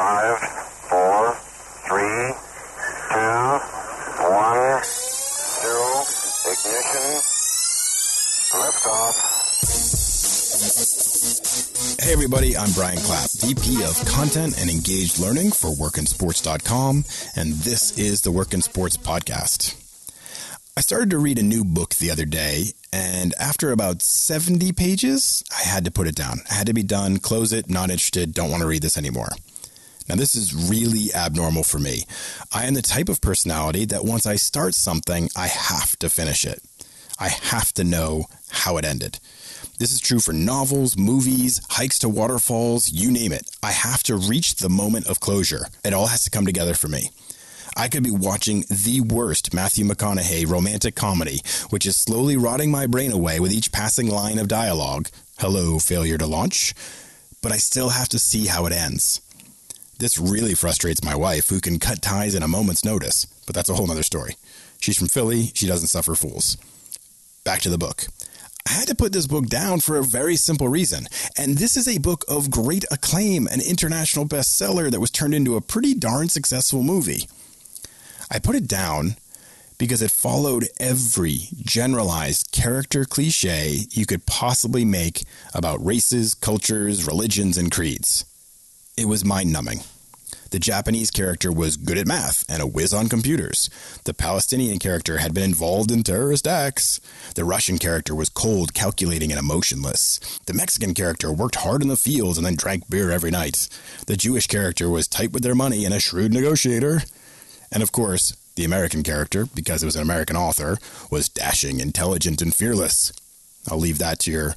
5, 4, 3, 2, 1, 0. Ignition. Liftoff. Hey everybody, I'm Brian Clapp, VP of Content and Engaged Learning for WorkInSports.com, and this is the Work in Sports Podcast. I started to read a new book the other day, and after about 70 pages, I had to put it down. I had to be done, close it, not interested, don't want to read this anymore. Now, this is really abnormal for me. I am the type of personality that once I start something, I have to finish it. I have to know how it ended. This is true for novels, movies, hikes to waterfalls, you name it. I have to reach the moment of closure. It all has to come together for me. I could be watching the worst Matthew McConaughey romantic comedy, which is slowly rotting my brain away with each passing line of dialogue. Hello, failure to launch. But I still have to see how it ends. This really frustrates my wife, who can cut ties in a moment's notice. But that's a whole other story. She's from Philly. She doesn't suffer fools. Back to the book. I had to put this book down for a very simple reason, and this is a book of great acclaim, an international bestseller that was turned into a pretty darn successful movie. I put it down because it followed every generalized character cliche you could possibly make about races, cultures, religions, and creeds. It was mind-numbing. The Japanese character was good at math and a whiz on computers. The Palestinian character had been involved in terrorist acts. The Russian character was cold, calculating, and emotionless. The Mexican character worked hard in the fields and then drank beer every night. The Jewish character was tight with their money and a shrewd negotiator. And of course, the American character, because it was an American author, was dashing, intelligent, and fearless. I'll leave that to your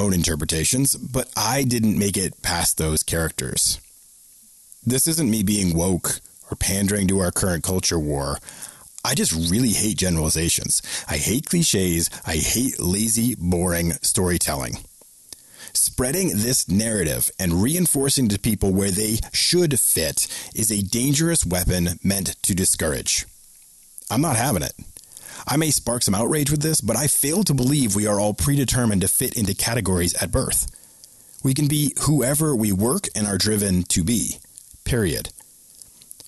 own interpretations, but I didn't make it past those characters. This isn't me being woke or pandering to our current culture war. I just really hate generalizations. I hate cliches. I hate lazy, boring storytelling. Spreading this narrative and reinforcing to people where they should fit is a dangerous weapon meant to discourage. I'm not having it. I may spark some outrage with this, but I fail to believe we are all predetermined to fit into categories at birth. We can be whoever we work and are driven to be. Period.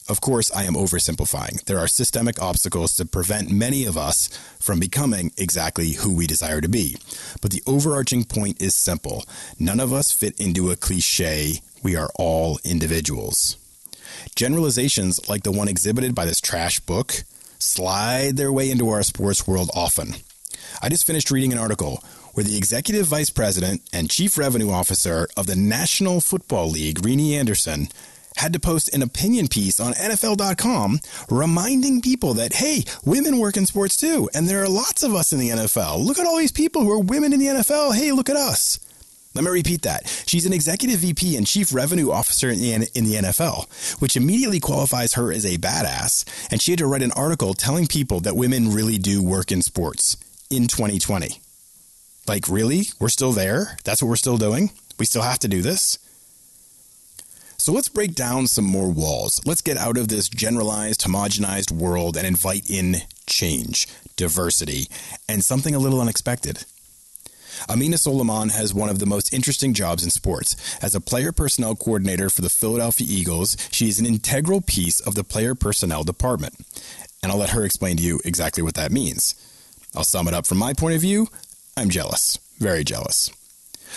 Of course, I am oversimplifying. There are systemic obstacles that prevent many of us from becoming exactly who we desire to be. But the overarching point is simple. None of us fit into a cliche. We are all individuals. Generalizations like the one exhibited by this trash book slide their way into our sports world often. I just finished reading an article where the executive vice president and chief revenue officer of the National Football League, Renee Anderson, had to post an opinion piece on NFL.com reminding people that, hey, women work in sports too, and there are lots of us in the NFL. Look at all these people who are women in the NFL. Hey, look at us. Let me repeat that. She's an executive VP and chief revenue officer in the NFL, which immediately qualifies her as a badass, and she had to write an article telling people that women really do work in sports in 2020. Like, really? We're still there? That's what we're still doing? We still have to do this? So let's break down some more walls. Let's get out of this generalized, homogenized world and invite in change, diversity, and something a little unexpected. Ameena Soliman has one of the most interesting jobs in sports. As a player personnel coordinator for the Philadelphia Eagles, she is an integral piece of the player personnel department. And I'll let her explain to you exactly what that means. I'll sum it up from my point of view. I'm jealous, very jealous.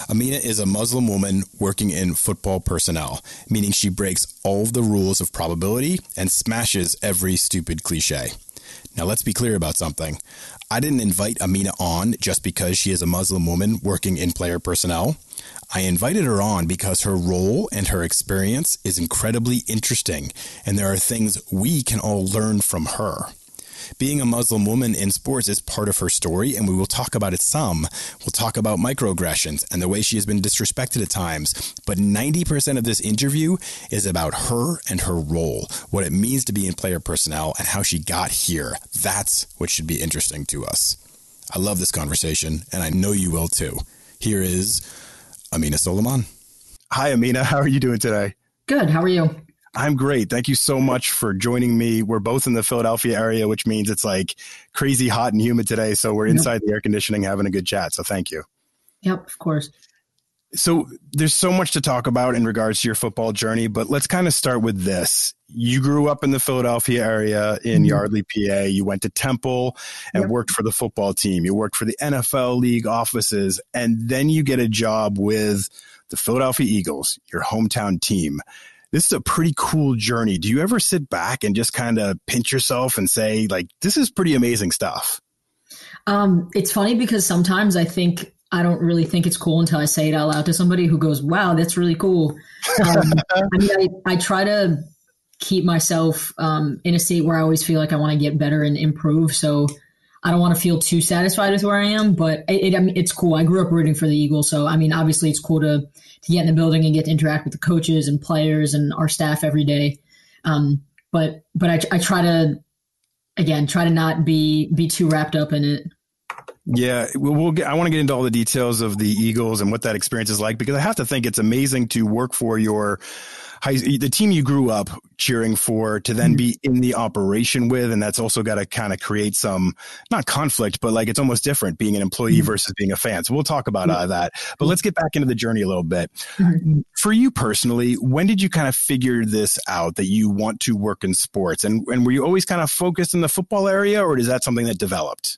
Ameena is a Muslim woman working in football personnel, meaning she breaks all of the rules of probability and smashes every stupid cliche. Now, let's be clear about something. I didn't invite Ameena on just because she is a Muslim woman working in player personnel. I invited her on because her role and her experience is incredibly interesting, and there are things we can all learn from her. Being a Muslim woman in sports is part of her story, and we will talk about it some. We'll talk about microaggressions and the way she has been disrespected at times. But 90% of this interview is about her and her role, what it means to be in player personnel, and how she got here. That's what should be interesting to us. I love this conversation, and I know you will too. Here is Ameena Soliman. Hi, Ameena. How are you doing today? Good. How are you? I'm great. Thank you so much for joining me. We're both in the Philadelphia area, which means it's like crazy hot and humid today. So we're inside the air conditioning having a good chat. So thank you. Yep, of course. So there's so much to talk about in regards to your football journey, but let's kind of start with this. You grew up in the Philadelphia area in Yardley, PA. You went to Temple and worked for the football team. You worked for the NFL league offices, and then you get a job with the Philadelphia Eagles, your hometown team. This is a pretty cool journey. Do you ever sit back and just kind of pinch yourself and say, like, this is pretty amazing stuff? It's funny because sometimes I don't really think it's cool until I say it out loud to somebody who goes, wow, that's really cool. I try to keep myself in a state where I always feel like I want to get better and improve. So I don't want to feel too satisfied with where I am, but it's cool. I grew up rooting for the Eagles. So, I mean, obviously it's cool to get in the building and get to interact with the coaches and players and our staff every day. But I try to, again, not be too wrapped up in it. Yeah, I want to get into all the details of the Eagles and what that experience is like, because I have to think it's amazing to work for the team you grew up cheering for, to then be in the operation with. And that's also got to kind of create some, not conflict, but like it's almost different being an employee versus being a fan. So we'll talk about that. But let's get back into the journey a little bit. For you personally, when did you kind of figure this out that you want to work in sports? And were you always kind of focused in the football area, or is that something that developed?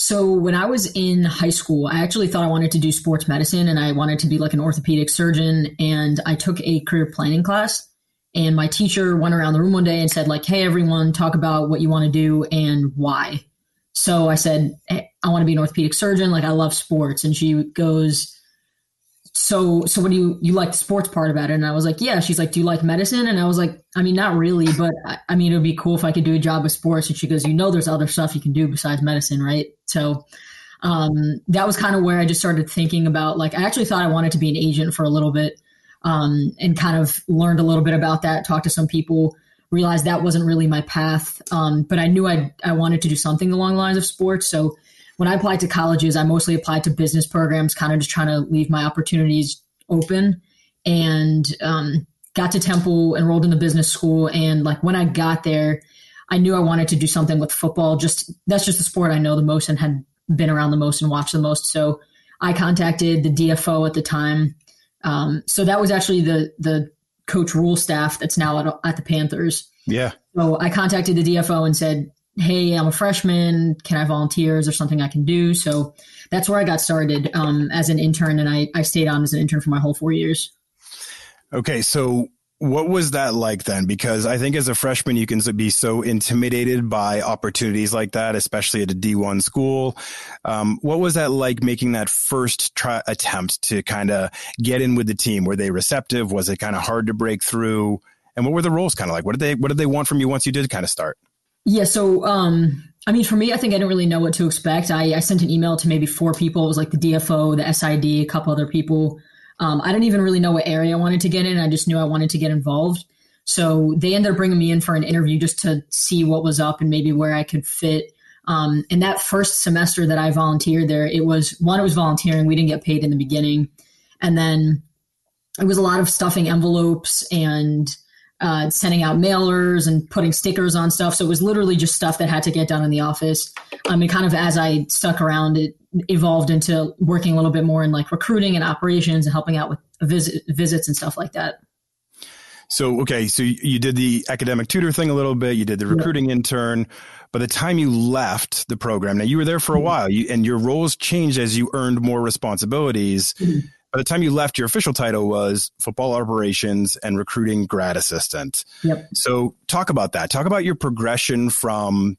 So when I was in high school, I actually thought I wanted to do sports medicine and I wanted to be like an orthopedic surgeon. And I took a career planning class, and my teacher went around the room one day and said, like, hey, everyone, talk about what you want to do and why. So I said, hey, I want to be an orthopedic surgeon. Like, I love sports. And she goes, so what do you like the sports part about it? And I was like, yeah. She's like, do you like medicine? And I was like, I mean, not really, but I mean, it would be cool if I could do a job with sports. And she goes, you know, there's other stuff you can do besides medicine, right? So that was kind of where I just started thinking about, like, I actually thought I wanted to be an agent for a little bit, and kind of learned a little bit about that, talked to some people, realized that wasn't really my path. But I knew I wanted to do something along the lines of sports. So when I applied to colleges, I mostly applied to business programs, kind of just trying to leave my opportunities open, and got to Temple, enrolled in the business school. And like when I got there, I knew I wanted to do something with football. That's just the sport I know the most and had been around the most and watched the most. So I contacted the DFO at the time. So that was actually the Coach Rule staff that's now at the Panthers. Yeah. So I contacted the DFO and said, hey, I'm a freshman. Can I volunteer? Is there something I can do? So that's where I got started as an intern. And I stayed on as an intern for my whole 4 years. Okay. So what was that like then? Because I think as a freshman, you can be so intimidated by opportunities like that, especially at a D1 school. What was that like, making that first attempt to kind of get in with the team? Were they receptive? Was it kind of hard to break through? And what were the roles kind of like? What did they want from you once you did kind of start? Yeah. So, I mean, for me, I think I didn't really know what to expect. I sent an email to maybe 4 people. It was like the DFO, the SID, a couple other people. I didn't even really know what area I wanted to get in. I just knew I wanted to get involved. So they ended up bringing me in for an interview just to see what was up and maybe where I could fit. And that first semester that I volunteered there, it was volunteering. We didn't get paid in the beginning. And then it was a lot of stuffing envelopes and sending out mailers and putting stickers on stuff. So it was literally just stuff that had to get done in the office. I mean, kind of as I stuck around, it evolved into working a little bit more in like recruiting and operations and helping out with visits and stuff like that. So, okay. So you did the academic tutor thing a little bit. You did the recruiting intern. By the time you left the program, now you were there for a while, and your roles changed as you earned more responsibilities. By the time you left, your official title was football operations and recruiting grad assistant. Yep. So talk about that. Talk about your progression from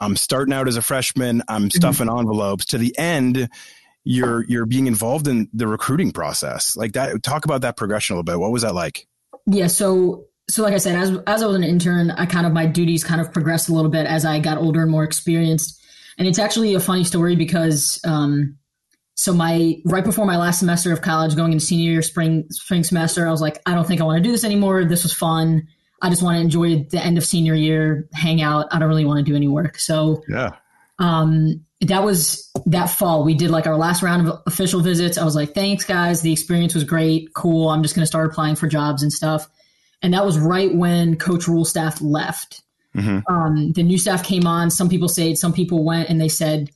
I'm starting out as a freshman, I'm stuffing envelopes, to the end, you're being involved in the recruiting process. Like that. Talk about that progression a little bit. What was that like? Yeah. So like I said, as I was an intern, my duties kind of progressed a little bit as I got older and more experienced. And it's actually a funny story because, so right before my last semester of college, going into senior year, spring semester, I was like, I don't think I want to do this anymore. This was fun. I just want to enjoy the end of senior year, hang out. I don't really want to do any work. So that was that fall. We did like our last round of official visits. I was like, thanks guys. The experience was great. Cool. I'm just going to start applying for jobs and stuff. And that was right when Coach Rule staff left. The new staff came on. Some people stayed, some people went, and they said,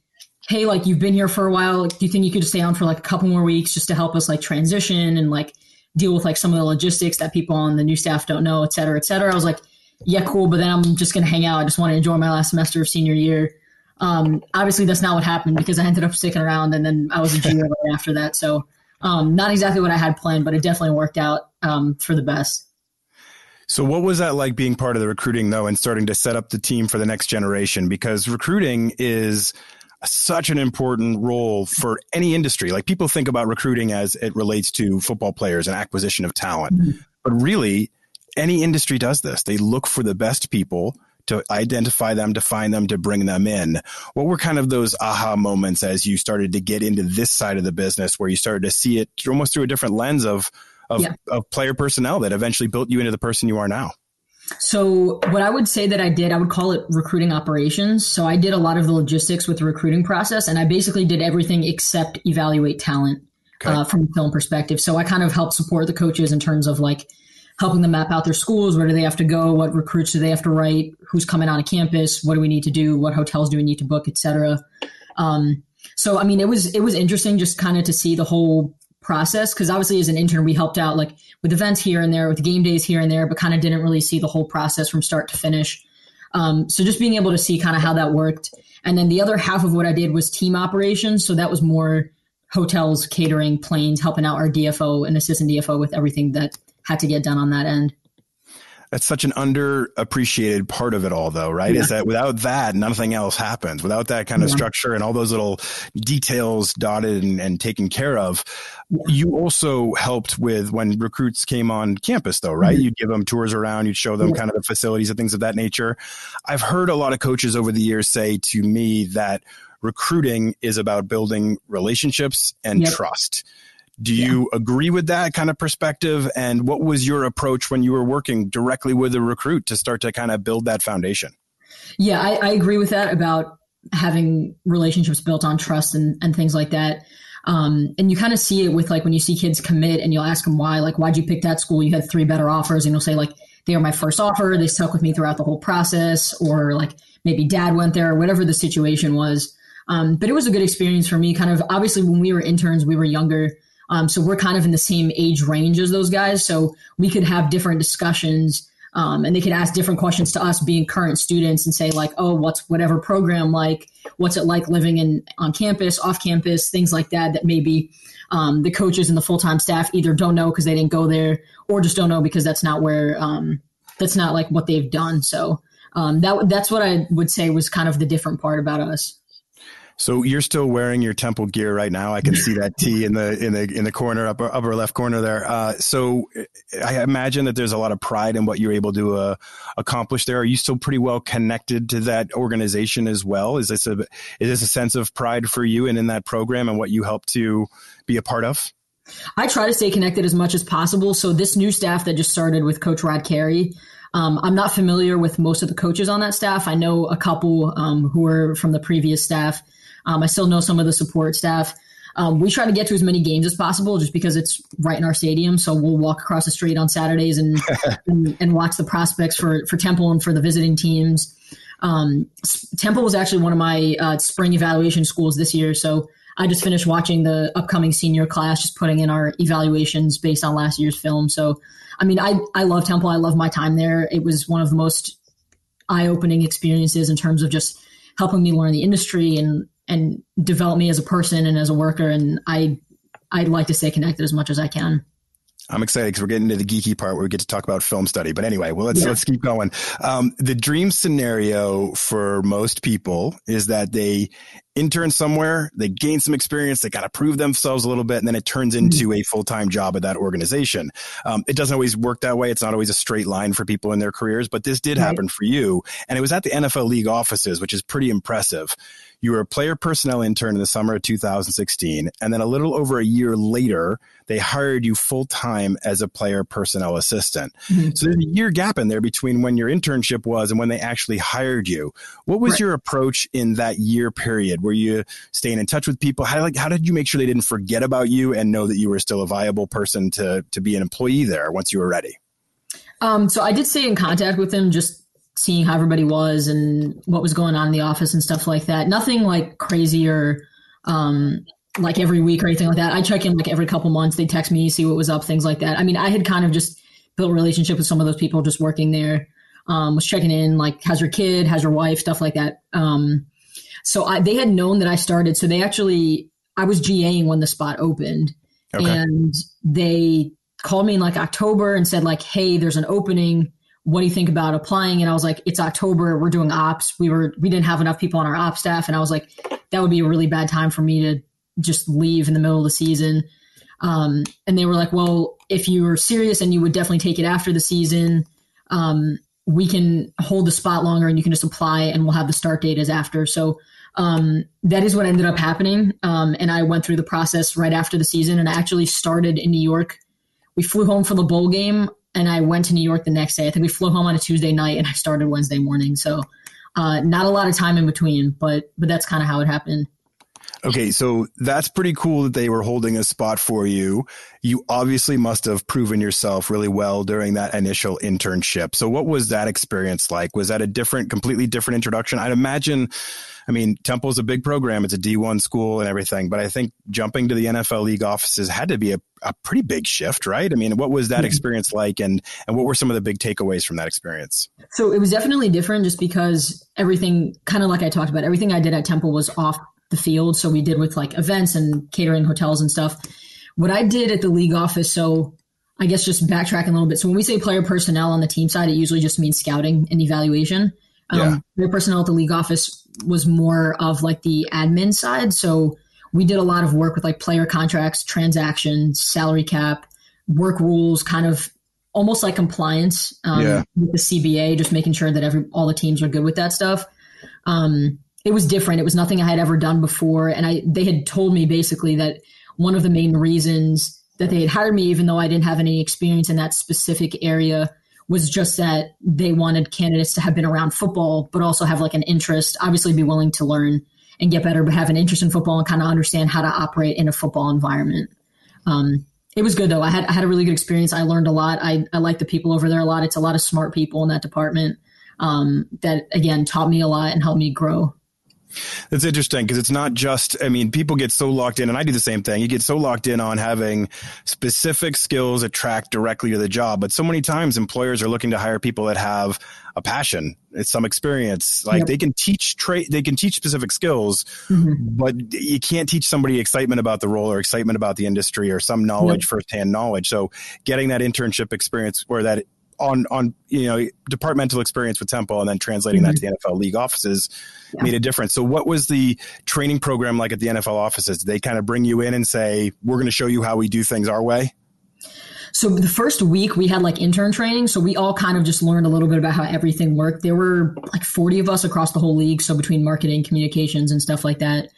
hey, like, you've been here for a while. Like, do you think you could stay on for like a couple more weeks just to help us like transition and like deal with like some of the logistics that people on the new staff don't know, et cetera, et cetera. I was like, yeah, cool. But then I'm just going to hang out. I just want to enjoy my last semester of senior year. Obviously that's not what happened because I ended up sticking around and then I was a junior right after that. So not exactly what I had planned, but it definitely worked out for the best. So what was that like being part of the recruiting though, and starting to set up the team for the next generation? Because recruiting is such an important role for any industry. Like, people think about recruiting as it relates to football players and acquisition of talent, mm-hmm. but really any industry does this. They look for the best people to identify them, to find them, to bring them in. What were kind of those aha moments as you started to get into this side of the business where you started to see it almost through a different lens of player personnel that eventually built you into the person you are now? So what I would say that I did, I would call it recruiting operations. So I did a lot of the logistics with the recruiting process, and I basically did everything except evaluate talent from a film perspective. So I kind of helped support the coaches in terms of like helping them map out their schools. Where do they have to go? What recruits do they have to write? Who's coming on campus? What do we need to do? What hotels do we need to book, et cetera? So, I mean, it was interesting just kind of to see the whole process, because obviously as an intern, we helped out like with events here and there, with game days here and there, but kind of didn't really see the whole process from start to finish. So just being able to see kind of how that worked. And then the other half of what I did was team operations. So that was more hotels, catering, planes, helping out our DFO and assistant DFO with everything that had to get done on that end. That's such an underappreciated part of it all, though, right? Yeah. Is that without that, nothing else happens. Without that kind of structure and all those little details dotted and taken care of. You also helped with when recruits came on campus, though, right? Mm-hmm. You'd give them tours around, you'd show them kind of the facilities and things of that nature. I've heard a lot of coaches over the years say to me that recruiting is about building relationships and trust. Do you agree with that kind of perspective? And what was your approach when you were working directly with a recruit to start to kind of build that foundation? Yeah, I agree with that about having relationships built on trust and things like that. And you kind of see it with like when you see kids commit and you'll ask them why, like, why'd you pick that school? You had three better offers. And you'll say like, they were my first offer. They stuck with me throughout the whole process, or like maybe dad went there or whatever the situation was. But it was a good experience for me. Kind of obviously when we were interns, we were younger. So we're kind of in the same age range as those guys. So we could have different discussions and they could ask different questions to us being current students and say like, oh, what's whatever program like? What's it like living on campus, off campus, things like that, that maybe the coaches and the full-time staff either don't know because they didn't go there, or just don't know because that's not where that's not like what they've done. So that's what I would say was kind of the different part about us. So you're still wearing your Temple gear right now. I can see that T in the corner, upper left corner there. So I imagine that there's a lot of pride in what you're able to accomplish there. Are you still pretty well connected to that organization as well? Is this a sense of pride for you and in that program and what you help to be a part of? I try to stay connected as much as possible. So this new staff that just started with Coach Rod Carey, I'm not familiar with most of the coaches on that staff. I know a couple who were from the previous staff. I still know some of the support staff. We try to get to as many games as possible just because it's right in our stadium. So we'll walk across the street on Saturdays and watch the prospects for Temple and for the visiting teams. Temple was actually one of my spring evaluation schools this year. So I just finished watching the upcoming senior class, just putting in our evaluations based on last year's film. So, I mean, I love Temple. I love my time there. It was one of the most eye-opening experiences in terms of just helping me learn the industry and develop me as a person and as a worker. And I'd like to stay connected as much as I can. I'm excited because we're getting to the geeky part where we get to talk about film study. But anyway, well, let's keep going. The dream scenario for most people is that they intern somewhere, they gain some experience, they got to prove themselves a little bit, and then it turns into a full-time job at that organization. It doesn't always work that way. It's not always a straight line for people in their careers, but this did happen for you. And it was at the NFL League offices, which is pretty impressive. You were a player personnel intern in the summer of 2016, and then a little over a year later, they hired you full-time as a player personnel assistant. Mm-hmm. So there's a year gap in there between when your internship was and when they actually hired you. What was your approach in that year period? Were you staying in touch with people? How did you make sure they didn't forget about you and know that you were still a viable person to be an employee there once you were ready? So I did stay in contact with them just seeing how everybody was and what was going on in the office and stuff like that. Nothing like crazy or like every week or anything like that. I check in like every couple months. They text me, see what was up, things like that. I mean, I had kind of just built a relationship with some of those people just working there. Was checking in, like, how's your kid, how's your wife, stuff like that. So they had known that I started. So they actually, I was GAing when the spot opened. Okay. And they called me in like October and said like, hey, there's an opening. What do you think about applying? And I was like, it's October. We're doing ops. We didn't have enough people on our ops staff. And I was like, that would be a really bad time for me to just leave in the middle of the season. And they were like, well, if you were serious and you would definitely take it after the season, we can hold the spot longer and you can just apply and we'll have the start date as after. So that is what ended up happening. And I went through the process right after the season and I actually started in New York. We flew home for the bowl game and I went to New York the next day. I think we flew home on a Tuesday night and I started Wednesday morning. So not a lot of time in between, but that's kind of how it happened. Okay, so that's pretty cool that they were holding a spot for you. You obviously must have proven yourself really well during that initial internship. So what was that experience like? Was that a completely different introduction? I'd imagine, I mean, Temple's a big program. It's a D1 school and everything. But I think jumping to the NFL League offices had to be a pretty big shift, right? I mean, what was that experience like and what were some of the big takeaways from that experience? So it was definitely different just because everything, kind of like I talked about, everything I did at Temple was off the field. So we did with like events and catering, hotels and stuff. What I did at the league office, so I guess just backtracking a little bit. So when we say player personnel on the team side, it usually just means scouting and evaluation. Player personnel at the league office was more of like the admin side. So we did a lot of work with like player contracts, transactions, salary cap, work rules, kind of almost like compliance with the CBA, just making sure that all the teams are good with that stuff. It was different. It was nothing I had ever done before. And they had told me basically that one of the main reasons that they had hired me, even though I didn't have any experience in that specific area, was just that they wanted candidates to have been around football, but also have like an interest, obviously be willing to learn and get better, but have an interest in football and kind of understand how to operate in a football environment. It was good though. I had a really good experience. I learned a lot. I like the people over there a lot. It's a lot of smart people in that department that again, taught me a lot and helped me grow. That's interesting because it's not just, I mean, people get so locked in and I do the same thing. You get so locked in on having specific skills that track directly to the job. But so many times employers are looking to hire people that have a passion. It's some experience. Like they can teach specific skills, but you can't teach somebody excitement about the role or excitement about the industry or some knowledge, firsthand knowledge. So getting that internship experience or that on departmental experience with Temple and then translating that to the NFL League offices made a difference. So what was the training program like at the NFL offices? Did they kind of bring you in and say, we're going to show you how we do things our way? So the first week we had like intern training. So we all kind of just learned a little bit about how everything worked. There were like 40 of us across the whole league. So between marketing, communications and stuff like that.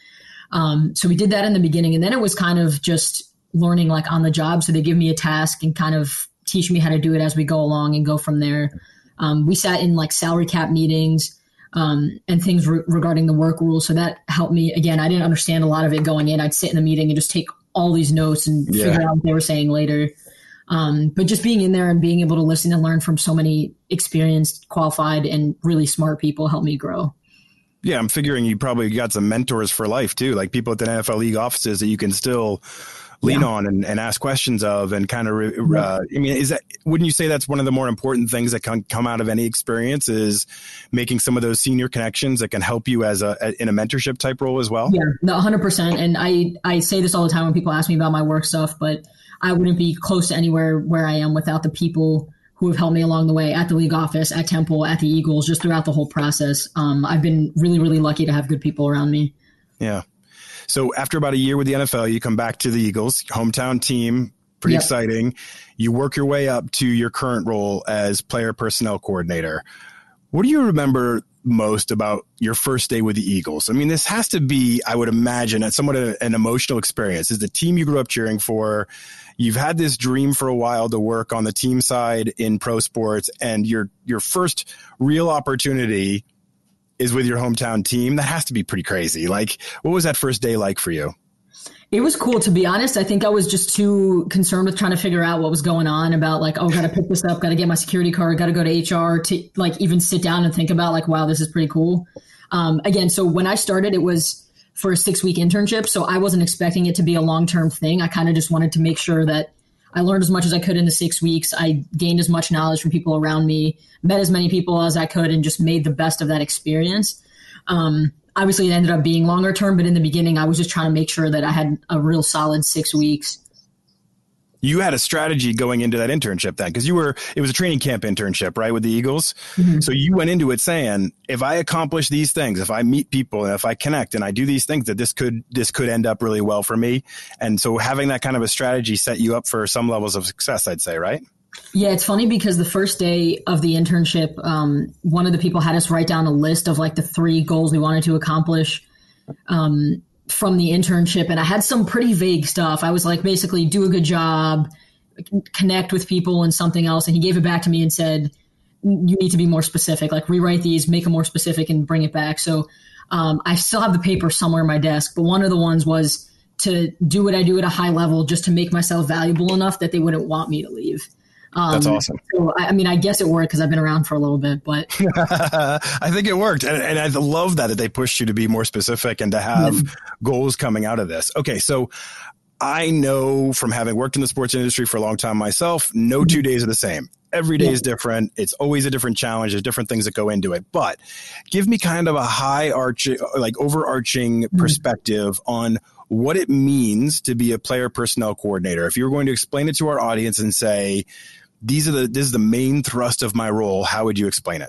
So we did that in the beginning and then it was kind of just learning like on the job. So they give me a task and kind of teach me how to do it as we go along and go from there. We sat in like salary cap meetings and things regarding the work rules. So that helped me. Again, I didn't understand a lot of it going in. I'd sit in the meeting and just take all these notes and figure out what they were saying later. But just being in there and being able to listen and learn from so many experienced, qualified, and really smart people helped me grow. Yeah, I'm figuring you probably got some mentors for life too, like people at the NFL League offices that you can still lean on and ask questions of and kind of, I mean, wouldn't you say that's one of the more important things that can come out of any experience is making some of those senior connections that can help you as in a mentorship type role as well? Yeah, 100%. And I say this all the time when people ask me about my work stuff, but I wouldn't be close to anywhere where I am without the people who have helped me along the way at the league office, at Temple, at the Eagles, just throughout the whole process. I've been really, really lucky to have good people around me. Yeah. So after about a year with the NFL, you come back to the Eagles, hometown team, pretty exciting. You work your way up to your current role as player personnel coordinator. What do you remember most about your first day with the Eagles? I mean, this has to be, I would imagine, somewhat an emotional experience. It's the team you grew up cheering for. You've had this dream for a while to work on the team side in pro sports, and your first real opportunity is with your hometown team. That has to be pretty crazy. Like, what was that first day like for you? It was cool, to be honest. I think I was just too concerned with trying to figure out what was going on about like, oh, got to pick this up, got to get my security card, got to go to HR to like even sit down and think about like, wow, this is pretty cool. Again, so when I started, it was for a 6-week internship. So I wasn't expecting it to be a long-term thing. I kind of just wanted to make sure that I learned as much as I could in the 6 weeks. I gained as much knowledge from people around me, met as many people as I could, and just made the best of that experience. Obviously, it ended up being longer term, but in the beginning, I was just trying to make sure that I had a real solid 6 weeks. You had a strategy going into that internship then, because it was a training camp internship, right, with the Eagles. Mm-hmm. So you went into it saying, if I accomplish these things, if I meet people, and if I connect and I do these things, that this could end up really well for me. And so having that kind of a strategy set you up for some levels of success, I'd say, right? Yeah, it's funny because the first day of the internship, one of the people had us write down a list of like the 3 goals we wanted to accomplish from the internship. And I had some pretty vague stuff. I was like, basically do a good job, connect with people and something else. And he gave it back to me and said, you need to be more specific, like rewrite these, make them more specific and bring it back. So I still have the paper somewhere in my desk. But one of the ones was to do what I do at a high level just to make myself valuable enough that they wouldn't want me to leave. That's awesome. So, I mean, I guess it worked because I've been around for a little bit, but I think it worked. And I love that they pushed you to be more specific and to have goals coming out of this. Okay. So I know from having worked in the sports industry for a long time myself, no 2 days are the same. Every day is different. It's always a different challenge. There's different things that go into it. But give me kind of a overarching perspective on what it means to be a player personnel coordinator. If you were going to explain it to our audience and say, this is the main thrust of my role, how would you explain it?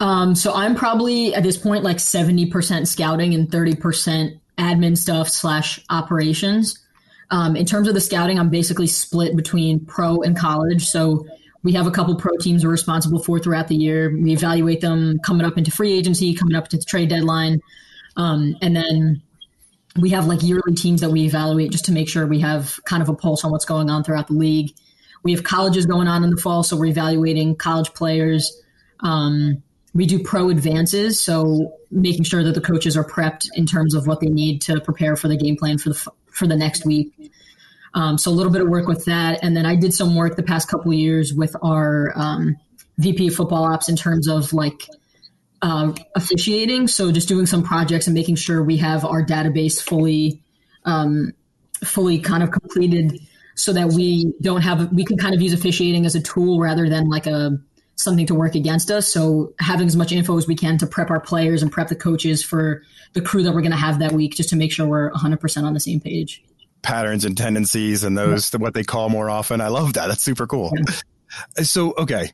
So I'm probably at this point like 70% scouting and 30% admin stuff / operations. In terms of the scouting, I'm basically split between pro and college. So we have a couple pro teams we're responsible for throughout the year. We evaluate them coming up into free agency, coming up to the trade deadline. And then we have like yearly teams that we evaluate just to make sure we have kind of a pulse on what's going on throughout the league. We have colleges going on in the fall, so we're evaluating college players. We do pro advances, so making sure that the coaches are prepped in terms of what they need to prepare for the game plan for the next week. So a little bit of work with that. And then I did some work the past couple of years with our VP of football ops in terms of like officiating. So just doing some projects and making sure we have our database fully kind of completed so that we can kind of use officiating as a tool rather than like something to work against us. So having as much info as we can to prep our players and prep the coaches for the crew that we're going to have that week, just to make sure we're 100% on the same page. Patterns and tendencies and those, what they call more often. I love that. That's super cool. Yeah. So, okay.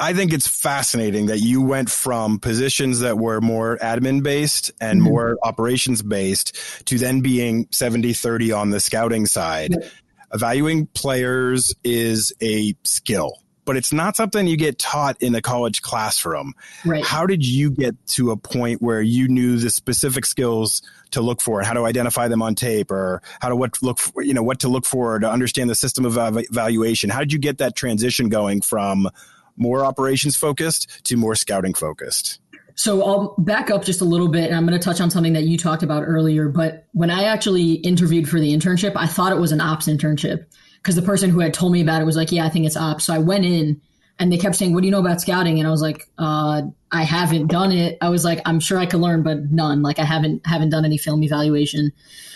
I think it's fascinating that you went from positions that were more admin based and more operations based to then being 70-30 on the scouting side. Yeah. Evaluating players is a skill, but it's not something you get taught in the college classroom. Right. How did you get to a point where you knew the specific skills to look for and how to identify them on tape, or what to look for to understand the system of evaluation? How did you get that transition going from more operations focused to more scouting focused? So I'll back up just a little bit, and I'm going to touch on something that you talked about earlier. But when I actually interviewed for the internship, I thought it was an ops internship, because the person who had told me about it was like, yeah, I think it's ops. So I went in and they kept saying, what do you know about scouting? And I was like, I haven't done it. I was like, I'm sure I could learn, but none. Like I haven't done any film evaluation.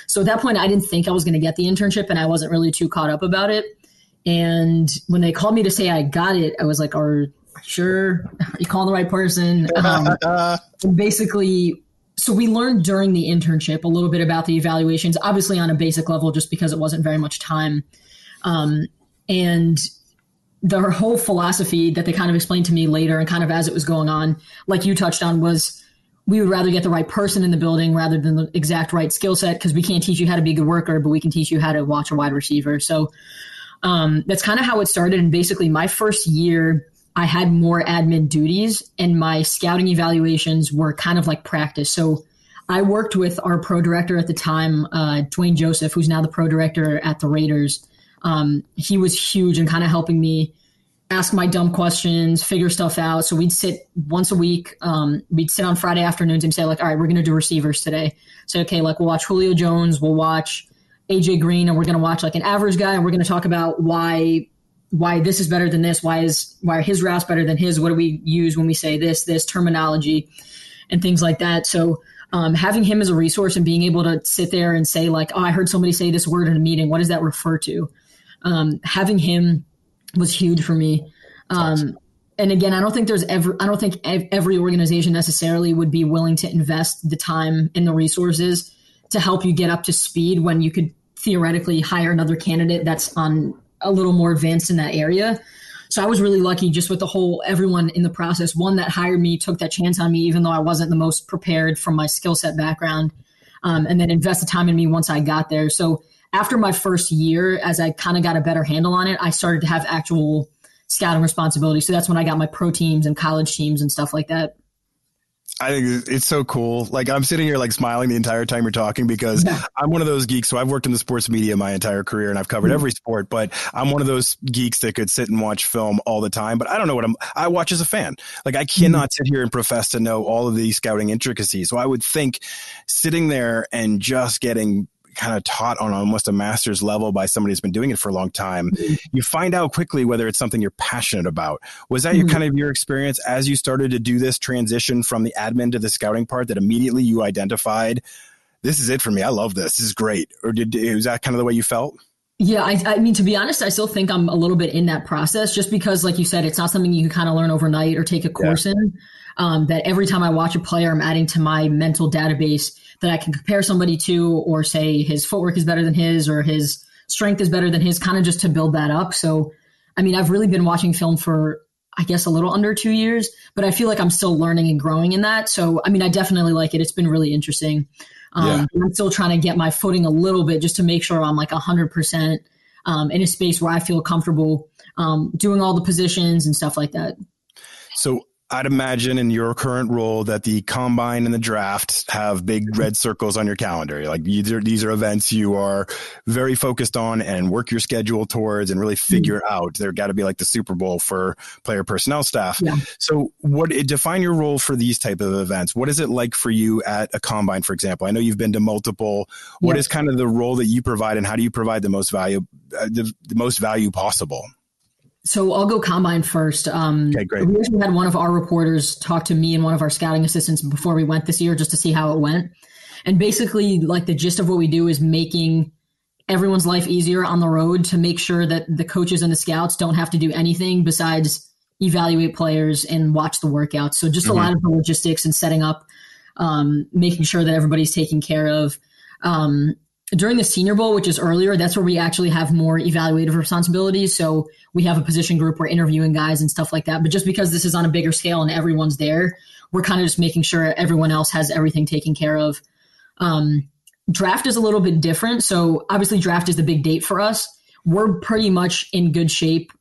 So at that point, I didn't think I was going to get the internship, and I wasn't really too caught up about it. And when they called me to say I got it, I was like, are you sure? Are you calling the right person? Basically, so we learned during the internship a little bit about the evaluations, obviously on a basic level, just because it wasn't very much time. And their whole philosophy that they kind of explained to me later and kind of as it was going on, like you touched on, was we would rather get the right person in the building rather than the exact right skill set, because we can't teach you how to be a good worker, but we can teach you how to watch a wide receiver. So that's kind of how it started. And basically my first year, I had more admin duties and my scouting evaluations were kind of like practice. So I worked with our pro director at the time, Dwayne Joseph, who's now the pro director at the Raiders. He was huge in kind of helping me ask my dumb questions, figure stuff out. So we'd sit once a week. We'd sit on Friday afternoons and say, like, all right, we're going to do receivers today. So, okay, like we'll watch Julio Jones, we'll watch AJ Green, and we're going to watch like an average guy, and we're going to talk about why this is better than this, why his route's better than his, what do we use when we say this terminology and things like that. So having him as a resource and being able to sit there and say, like, oh, I heard somebody say this word in a meeting. What does that refer to? Having him was huge for me. And again, I don't think every organization necessarily would be willing to invest the time and the resources to help you get up to speed when you could theoretically hire another candidate that's on a little more advanced in that area. So I was really lucky just with everyone in the process. One that hired me took that chance on me, even though I wasn't the most prepared from my skill set background, and then invested time in me once I got there. So after my first year, as I kind of got a better handle on it, I started to have actual scouting responsibility. So that's when I got my pro teams and college teams and stuff like that. I think it's so cool. Like, I'm sitting here like smiling the entire time you're talking because I'm one of those geeks. So I've worked in the sports media my entire career and I've covered every sport, but I'm one of those geeks that could sit and watch film all the time, but I don't know what I watch as a fan. Like, I cannot sit here and profess to know all of these scouting intricacies. So I would think sitting there and just getting kind of taught on almost a master's level by somebody who's been doing it for a long time, you find out quickly whether it's something you're passionate about. Was that your kind of your experience as you started to do this transition from the admin to the scouting part, that immediately you identified, this is it for me. I love this. This is great. Or was that kind of the way you felt? Yeah. I mean, to be honest, I still think I'm a little bit in that process just because, like you said, it's not something you can kind of learn overnight or take a course in, that every time I watch a player, I'm adding to my mental database that I can compare somebody to, or say his footwork is better than his, or his strength is better than his, kind of just to build that up. So, I mean, I've really been watching film for, I guess, a little under 2 years, but I feel like I'm still learning and growing in that. So, I mean, I definitely like it. It's been really interesting. I'm still trying to get my footing a little bit just to make sure I'm like 100% in a space where I feel comfortable doing all the positions and stuff like that. So I'd imagine in your current role that the combine and the draft have big red circles on your calendar. Like, these are events you are very focused on and work your schedule towards and really figure out. They're got to be like the Super Bowl for player personnel staff. Yeah. So define your role for these type of events. What is it like for you at a combine, for example? I know you've been to multiple. What is kind of the role that you provide, and how do you provide the most value, the most value possible? So I'll go combine first. Okay, great. We actually had one of our reporters talk to me and one of our scouting assistants before we went this year just to see how it went. And basically, like, the gist of what we do is making everyone's life easier on the road to make sure that the coaches and the scouts don't have to do anything besides evaluate players and watch the workouts. So just a lot of the logistics and setting up, making sure that everybody's taken care of. During the Senior Bowl, which is earlier, that's where we actually have more evaluative responsibilities. So we have a position group, we're interviewing guys and stuff like that. But just because this is on a bigger scale and everyone's there, we're kind of just making sure everyone else has everything taken care of. Draft is a little bit different. So obviously draft is the big date for us. We're pretty much in good shape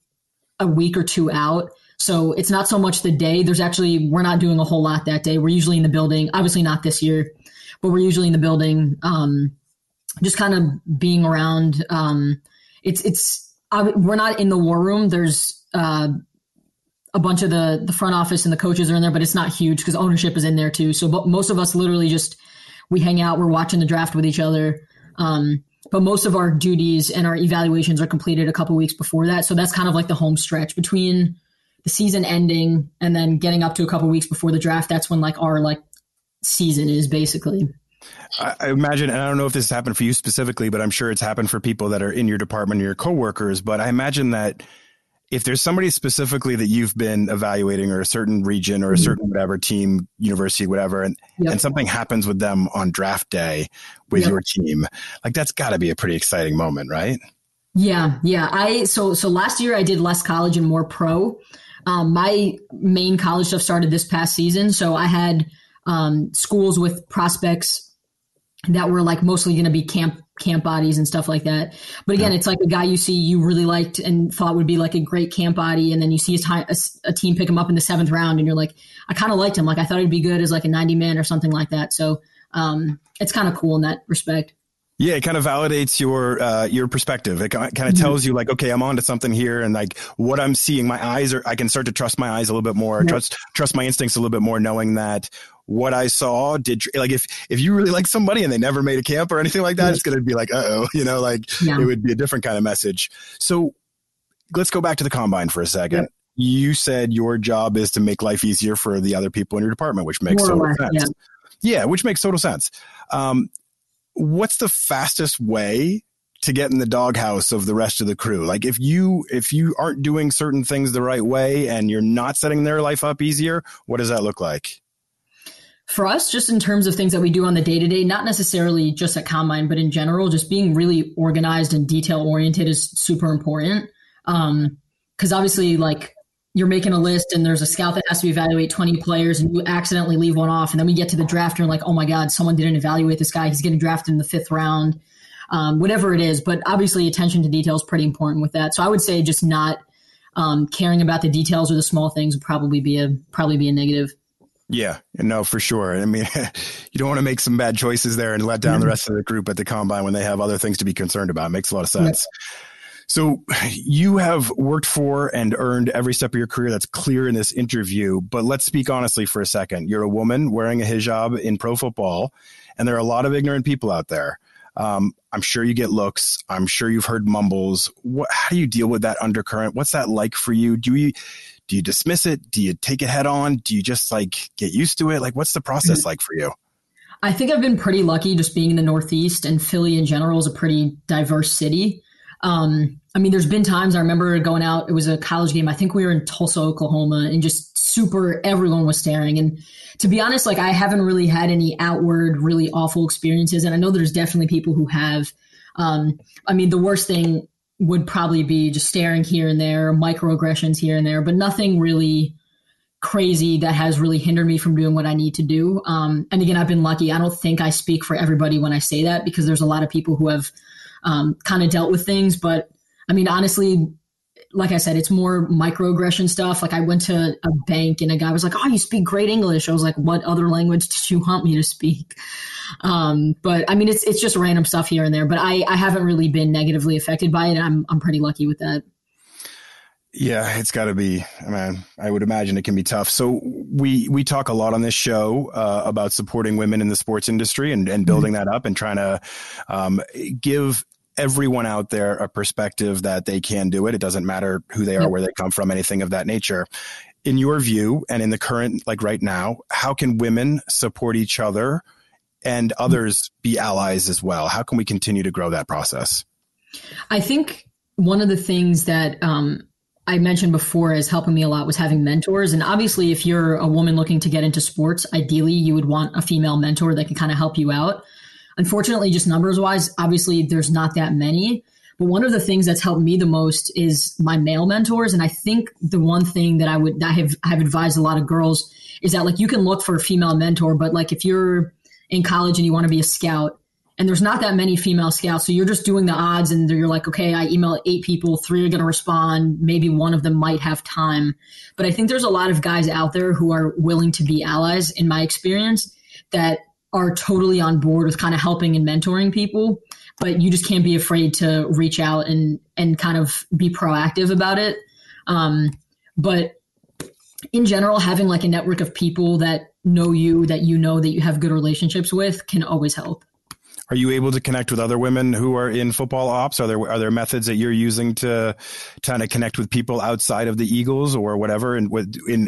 a week or two out. So it's not so much the day. We're not doing a whole lot that day. We're usually in the building, obviously not this year, but we're usually in the building, just kind of being around. We're not in the war room. There's a bunch of the front office and the coaches are in there, but it's not huge because ownership is in there too. So, but most of us literally just, we hang out, we're watching the draft with each other. But most of our duties and our evaluations are completed a couple weeks before that. So that's kind of like the home stretch between the season ending and then getting up to a couple weeks before the draft. That's when our season is basically. I imagine, and I don't know if this has happened for you specifically, but I'm sure it's happened for people that are in your department or your coworkers. But I imagine that if there's somebody specifically that you've been evaluating, or a certain region or a certain whatever team, university, whatever, and something happens with them on draft day with your team, like, that's got to be a pretty exciting moment, right? Yeah. Yeah. So last year I did less college and more pro. My main college stuff started this past season. So I had schools with prospects that were like mostly going to be camp bodies and stuff like that. But again, it's like a guy you see, you really liked and thought would be like a great camp body. And then you see a team pick him up in the 7th round and you're like, I kind of liked him. Like, I thought he'd be good as like a 90-man or something like that. So it's kind of cool in that respect. Yeah, it kind of validates your perspective. It kind of tells you like, okay, I'm onto something here, and like what I'm seeing, my eyes are. I can start to trust my eyes a little bit more, trust my instincts a little bit more, knowing that what I saw did. Like if you really like somebody and they never made a camp or anything like that, it's going to be like, it would be a different kind of message. So let's go back to the combine for a second. Yep. You said your job is to make life easier for the other people in your department, which makes total sense. Yeah, which makes total sense. What's the fastest way to get in the doghouse of the rest of the crew? Like if you aren't doing certain things the right way and you're not setting their life up easier, what does that look like? For us, just in terms of things that we do on the day-to-day, not necessarily just at Combine, but in general, just being really organized and detail-oriented is super important. Because obviously, like, you're making a list and there's a scout that has to evaluate 20 players and you accidentally leave one off. And then we get to the draft and you're like, oh my God, someone didn't evaluate this guy. He's getting drafted in the 5th round, whatever it is. But obviously attention to detail is pretty important with that. So I would say just not caring about the details or the small things would probably be a negative. Yeah, no, for sure. I mean, you don't want to make some bad choices there and let down the rest of the group at the combine when they have other things to be concerned about. It makes a lot of sense. Yeah. So you have worked for and earned every step of your career. That's clear in this interview. But let's speak honestly for a second. You're a woman wearing a hijab in pro football, and there are a lot of ignorant people out there. I'm sure you get looks. I'm sure you've heard mumbles. How do you deal with that undercurrent? What's that like for you? Do you dismiss it? Do you take it head on? Do you just like get used to it? Like, what's the process like for you? I think I've been pretty lucky just being in the Northeast, and Philly in general is a pretty diverse city. I mean, there's been times I remember going out, it was a college game. I think we were in Tulsa, Oklahoma, and just everyone was staring. And to be honest, like I haven't really had any outward, really awful experiences. And I know there's definitely people who have, I mean, the worst thing would probably be just staring here and there, microaggressions here and there, but nothing really crazy that has really hindered me from doing what I need to do. And again, I've been lucky. I don't think I speak for everybody when I say that, because there's a lot of people who have kind of dealt with things. But I mean, honestly, like I said, it's more microaggression stuff. Like I went to a bank and a guy was like, oh, you speak great English. I was like, what other language did you want me to speak? But I mean, it's just random stuff here and there, but I haven't really been negatively affected by it. And I'm pretty lucky with that. Yeah, it's gotta be, I mean, I would imagine it can be tough. So we talk a lot on this show about supporting women in the sports industry and building that up and trying to give everyone out there a perspective that they can do it. It doesn't matter who they are, where they come from, anything of that nature. In your view and in the current, like right now, how can women support each other and others be allies as well? How can we continue to grow that process? I think one of the things that I mentioned before is helping me a lot was having mentors. And obviously, if you're a woman looking to get into sports, ideally, you would want a female mentor that can kind of help you out. Unfortunately, just numbers wise, obviously, there's not that many. But one of the things that's helped me the most is my male mentors. And I think the one thing that I have advised a lot of girls is that like you can look for a female mentor, but like if you're in college and you want to be a scout, and there's not that many female scouts. So you're just doing the odds and you're like, okay, I email 8 people, 3 are going to respond. Maybe one of them might have time. But I think there's a lot of guys out there who are willing to be allies, in my experience, that are totally on board with kind of helping and mentoring people. But you just can't be afraid to reach out and kind of be proactive about it. But in general, having like a network of people that you have good relationships with can always help. Are you able to connect with other women who are in football ops? Are there methods that you're using to kind of connect with people outside of the Eagles or whatever and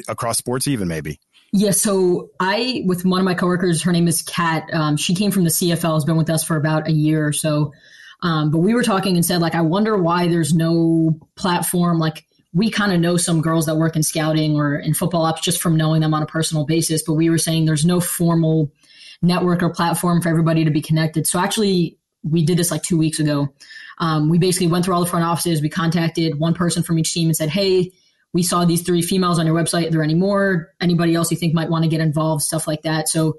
across sports even maybe? Yeah. So with one of my coworkers, her name is Kat. She came from the CFL, has been with us for about a year or so. But we were talking and said, like, I wonder why there's no platform. Like we kind of know some girls that work in scouting or in football ops just from knowing them on a personal basis. But we were saying there's no formal network or platform for everybody to be connected. So actually, we did this like 2 weeks ago. We basically went through all the front offices. We contacted one person from each team and said, hey, we saw these 3 females on your website. Are there any more? Anybody else you think might want to get involved? Stuff like that. So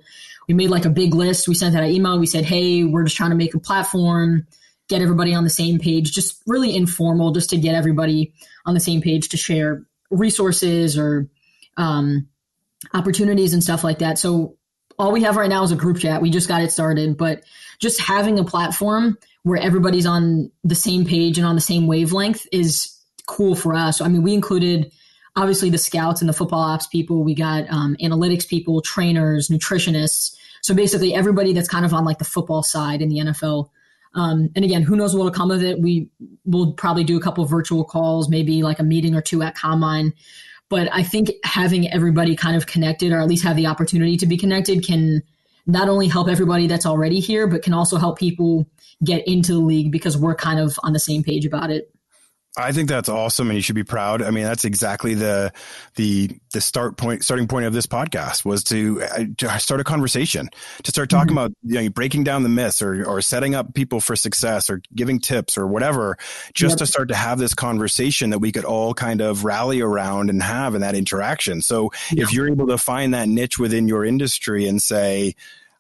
we made like a big list. We sent out an email. We said, hey, we're just trying to make a platform, get everybody on the same page, just really informal, just to get everybody on the same page to share resources or opportunities and stuff like that. So all we have right now is a group chat. We just got it started, but just having a platform where everybody's on the same page and on the same wavelength is cool for us. I mean, we included obviously the scouts and the football ops people. We got analytics people, trainers, nutritionists. So basically everybody that's kind of on like the football side in the NFL. And again, who knows what will come of it. We will probably do a couple of virtual calls, maybe like a meeting or two at Combine. But I think having everybody kind of connected, or at least have the opportunity to be connected, can not only help everybody that's already here, but can also help people get into the league because we're kind of on the same page about it. I think that's awesome, and you should be proud. I mean, that's exactly the starting point of this podcast was to start a conversation, to start talking about, you know, breaking down the myths or setting up people for success or giving tips or whatever, just to start to have this conversation that we could all kind of rally around and have in that interaction. So if you're able to find that niche within your industry and say,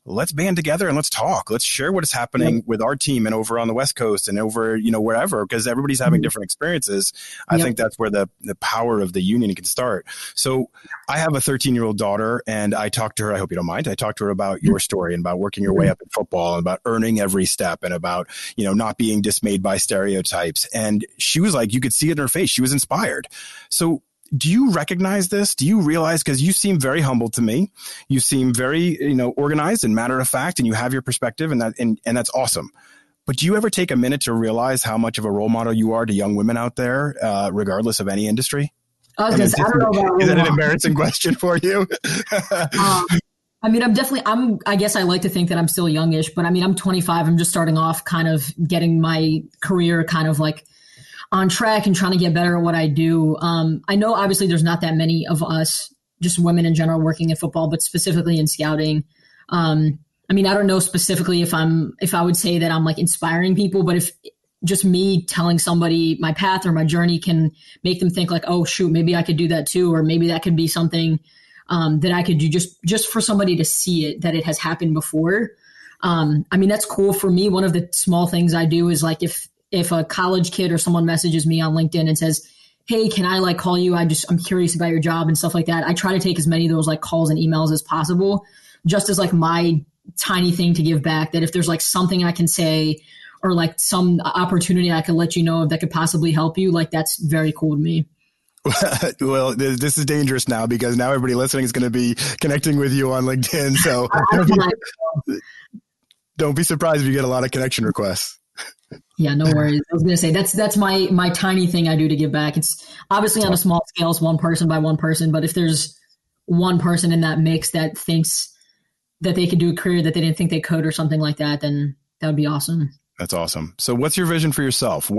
let's band together and let's talk. Let's share what is happening with our team and over on the West Coast and over, you know, wherever, because everybody's having different experiences. I think that's where the power of the union can start. So I have a 13-year-old daughter, and I talked to her, I hope you don't mind, I talked to her about your story and about working your way up in football and about earning every step and about, you know, not being dismayed by stereotypes. And she was like, you could see it in her face. She was inspired. So do you recognize this? Do you realize, because you seem very humble to me. You seem very, you know, organized and matter of fact, and you have your perspective, and that's awesome. But do you ever take a minute to realize how much of a role model you are to young women out there, regardless of any industry? Is that an embarrassing question for you? I mean, I guess I like to think that I'm still youngish, but I mean, I'm 25. I'm just starting off kind of getting my career kind of like on track and trying to get better at what I do. I know obviously there's not that many of us, just women in general, working in football, but specifically in scouting. I mean, I don't know specifically if I would say that I'm like inspiring people, but if just me telling somebody my path or my journey can make them think like, oh shoot, maybe I could do that too. Or maybe that could be something that I could do just for somebody to see it, that it has happened before. I mean, that's cool for me. One of the small things I do is like, if a college kid or someone messages me on LinkedIn and says, hey, can I like call you? I'm curious about your job and stuff like that. I try to take as many of those like calls and emails as possible, just as like my tiny thing to give back, that if there's like something I can say or like some opportunity I could let you know of that could possibly help you, like that's very cool to me. Well, this is dangerous now, because now everybody listening is going to be connecting with you on LinkedIn. So don't be surprised if you get a lot of connection requests. Yeah, no worries. I was going to say that's my tiny thing I do to give back. It's obviously on a small scale, it's one person by one person, but if there's one person in that mix that thinks that they could do a career that they didn't think they could or something like that, then that would be awesome. That's awesome. So what's your vision for yourself?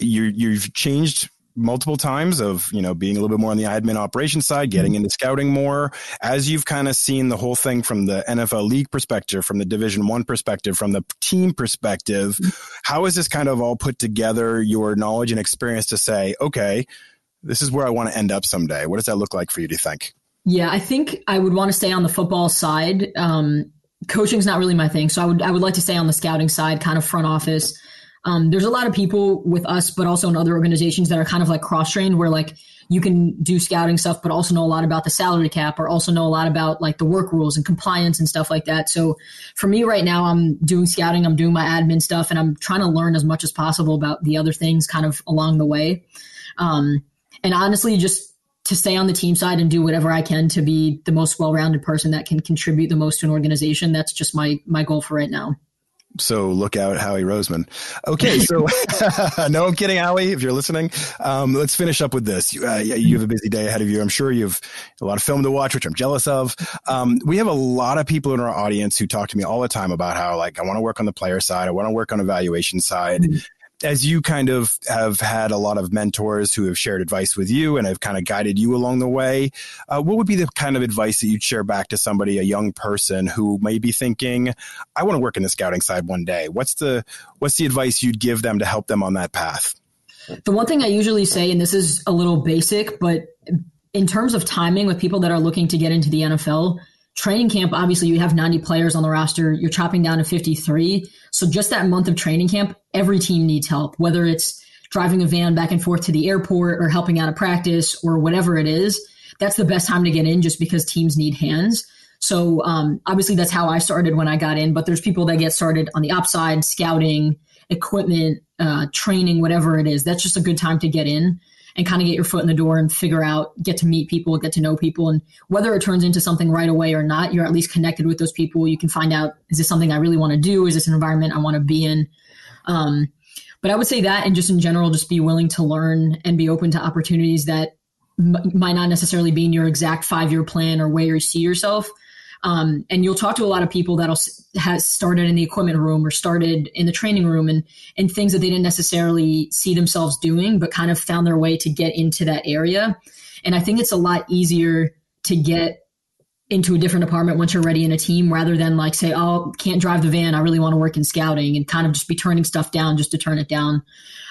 You've changed multiple times of, you know, being a little bit more on the admin operations side, getting into scouting more, as you've kind of seen the whole thing from the NFL league perspective, from the Division I perspective, from the team perspective, how is this kind of all put together, your knowledge and experience to say, okay, this is where I want to end up someday? What does that look like for you, do you think? Yeah, I think I would want to stay on the football side. Coaching's not really my thing. So I would like to stay on the scouting side, kind of front office. There's a lot of people with us, but also in other organizations that are kind of like cross-trained, where like you can do scouting stuff, but also know a lot about the salary cap, or also know a lot about like the work rules and compliance and stuff like that. So for me right now, I'm doing scouting, I'm doing my admin stuff, and I'm trying to learn as much as possible about the other things kind of along the way. And honestly, just to stay on the team side and do whatever I can to be the most well-rounded person that can contribute the most to an organization. That's just my goal for right now. So look out, Howie Roseman. Okay, so no, I'm kidding, Howie, if you're listening. Let's finish up with this. You have a busy day ahead of you. I'm sure you have a lot of film to watch, which I'm jealous of. We have a lot of people in our audience who talk to me all the time about how, like, I want to work on the player side. I want to work on evaluation side. As you kind of have had a lot of mentors who have shared advice with you and have kind of guided you along the way, what would be the kind of advice that you'd share back to somebody, a young person who may be thinking, I want to work in the scouting side one day? What's the advice you'd give them to help them on that path? The one thing I usually say, and this is a little basic, but in terms of timing with people that are looking to get into the NFL, training camp, obviously you have 90 players on the roster. You're chopping down to 53. So just that month of training camp, every team needs help, whether it's driving a van back and forth to the airport or helping out at practice or whatever it is. That's the best time to get in, just because teams need hands. So obviously that's how I started when I got in, but there's people that get started on the ops side, scouting, equipment, training, whatever it is. That's just a good time to get in and kind of get your foot in the door and figure out, get to meet people, get to know people. And whether it turns into something right away or not, you're at least connected with those people. You can find out, is this something I really want to do? Is this an environment I want to be in? But I would say that, and just in general, just be willing to learn and be open to opportunities that might not necessarily be in your exact 5-year plan or where you see yourself. And you'll talk to a lot of people that'll has started in the equipment room or started in the training room and things that they didn't necessarily see themselves doing, but kind of found their way to get into that area. And I think it's a lot easier to get into a different department once you're ready in a team, rather than like say, oh, can't drive the van, I really want to work in scouting, and kind of just be turning stuff down just to turn it down.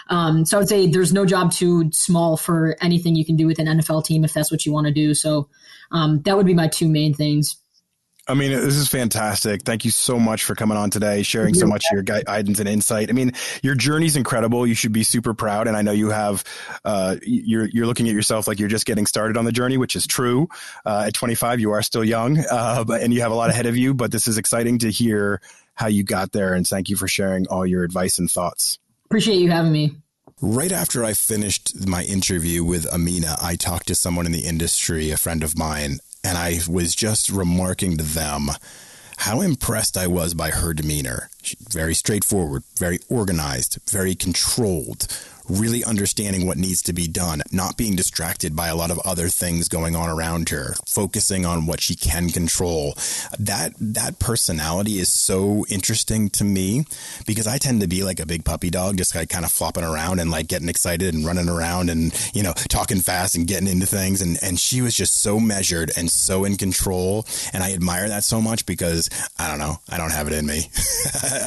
So I would say there's no job too small for anything you can do with an NFL team if that's what you want to do. So that would be my two main things. I mean, this is fantastic. Thank you so much for coming on today, sharing so much of your guidance and insight. I mean, your journey's incredible. You should be super proud. And I know you have, you're looking at yourself like you're just getting started on the journey, which is true. At 25, you are still young, and you have a lot ahead of you, but this is exciting to hear how you got there. And thank you for sharing all your advice and thoughts. Appreciate you having me. Right after I finished my interview with Ameena, I talked to someone in the industry, a friend of mine, and I was just remarking to them how impressed I was by her demeanor. She's very straightforward, very organized, very controlled, really understanding what needs to be done, not being distracted by a lot of other things going on around her, focusing on what she can control. That personality is so interesting to me, because I tend to be like a big puppy dog, just like kind of flopping around and like getting excited and running around and, you know, talking fast and getting into things. And she was just so measured and so in control. And I admire that so much, because I don't know, I don't have it in me.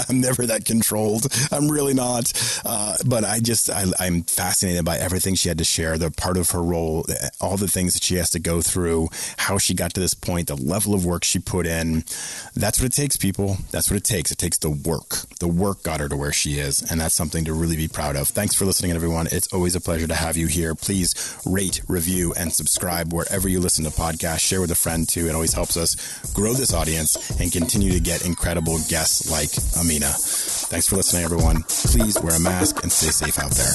I'm never that controlled. I'm really not. But I'm fascinated by everything she had to share, the part of her role, all the things that she has to go through, how she got to this point, the level of work she put in. That's what it takes, people. That's what it takes. It takes the work. The work got her to where she is, and that's something to really be proud of. Thanks for listening, everyone. It's always a pleasure to have you here. Please rate, review, and subscribe wherever you listen to podcasts. Share with a friend, too. It always helps us grow this audience and continue to get incredible guests like Ameena. Thanks for listening, everyone. Please wear a mask and stay safe out there.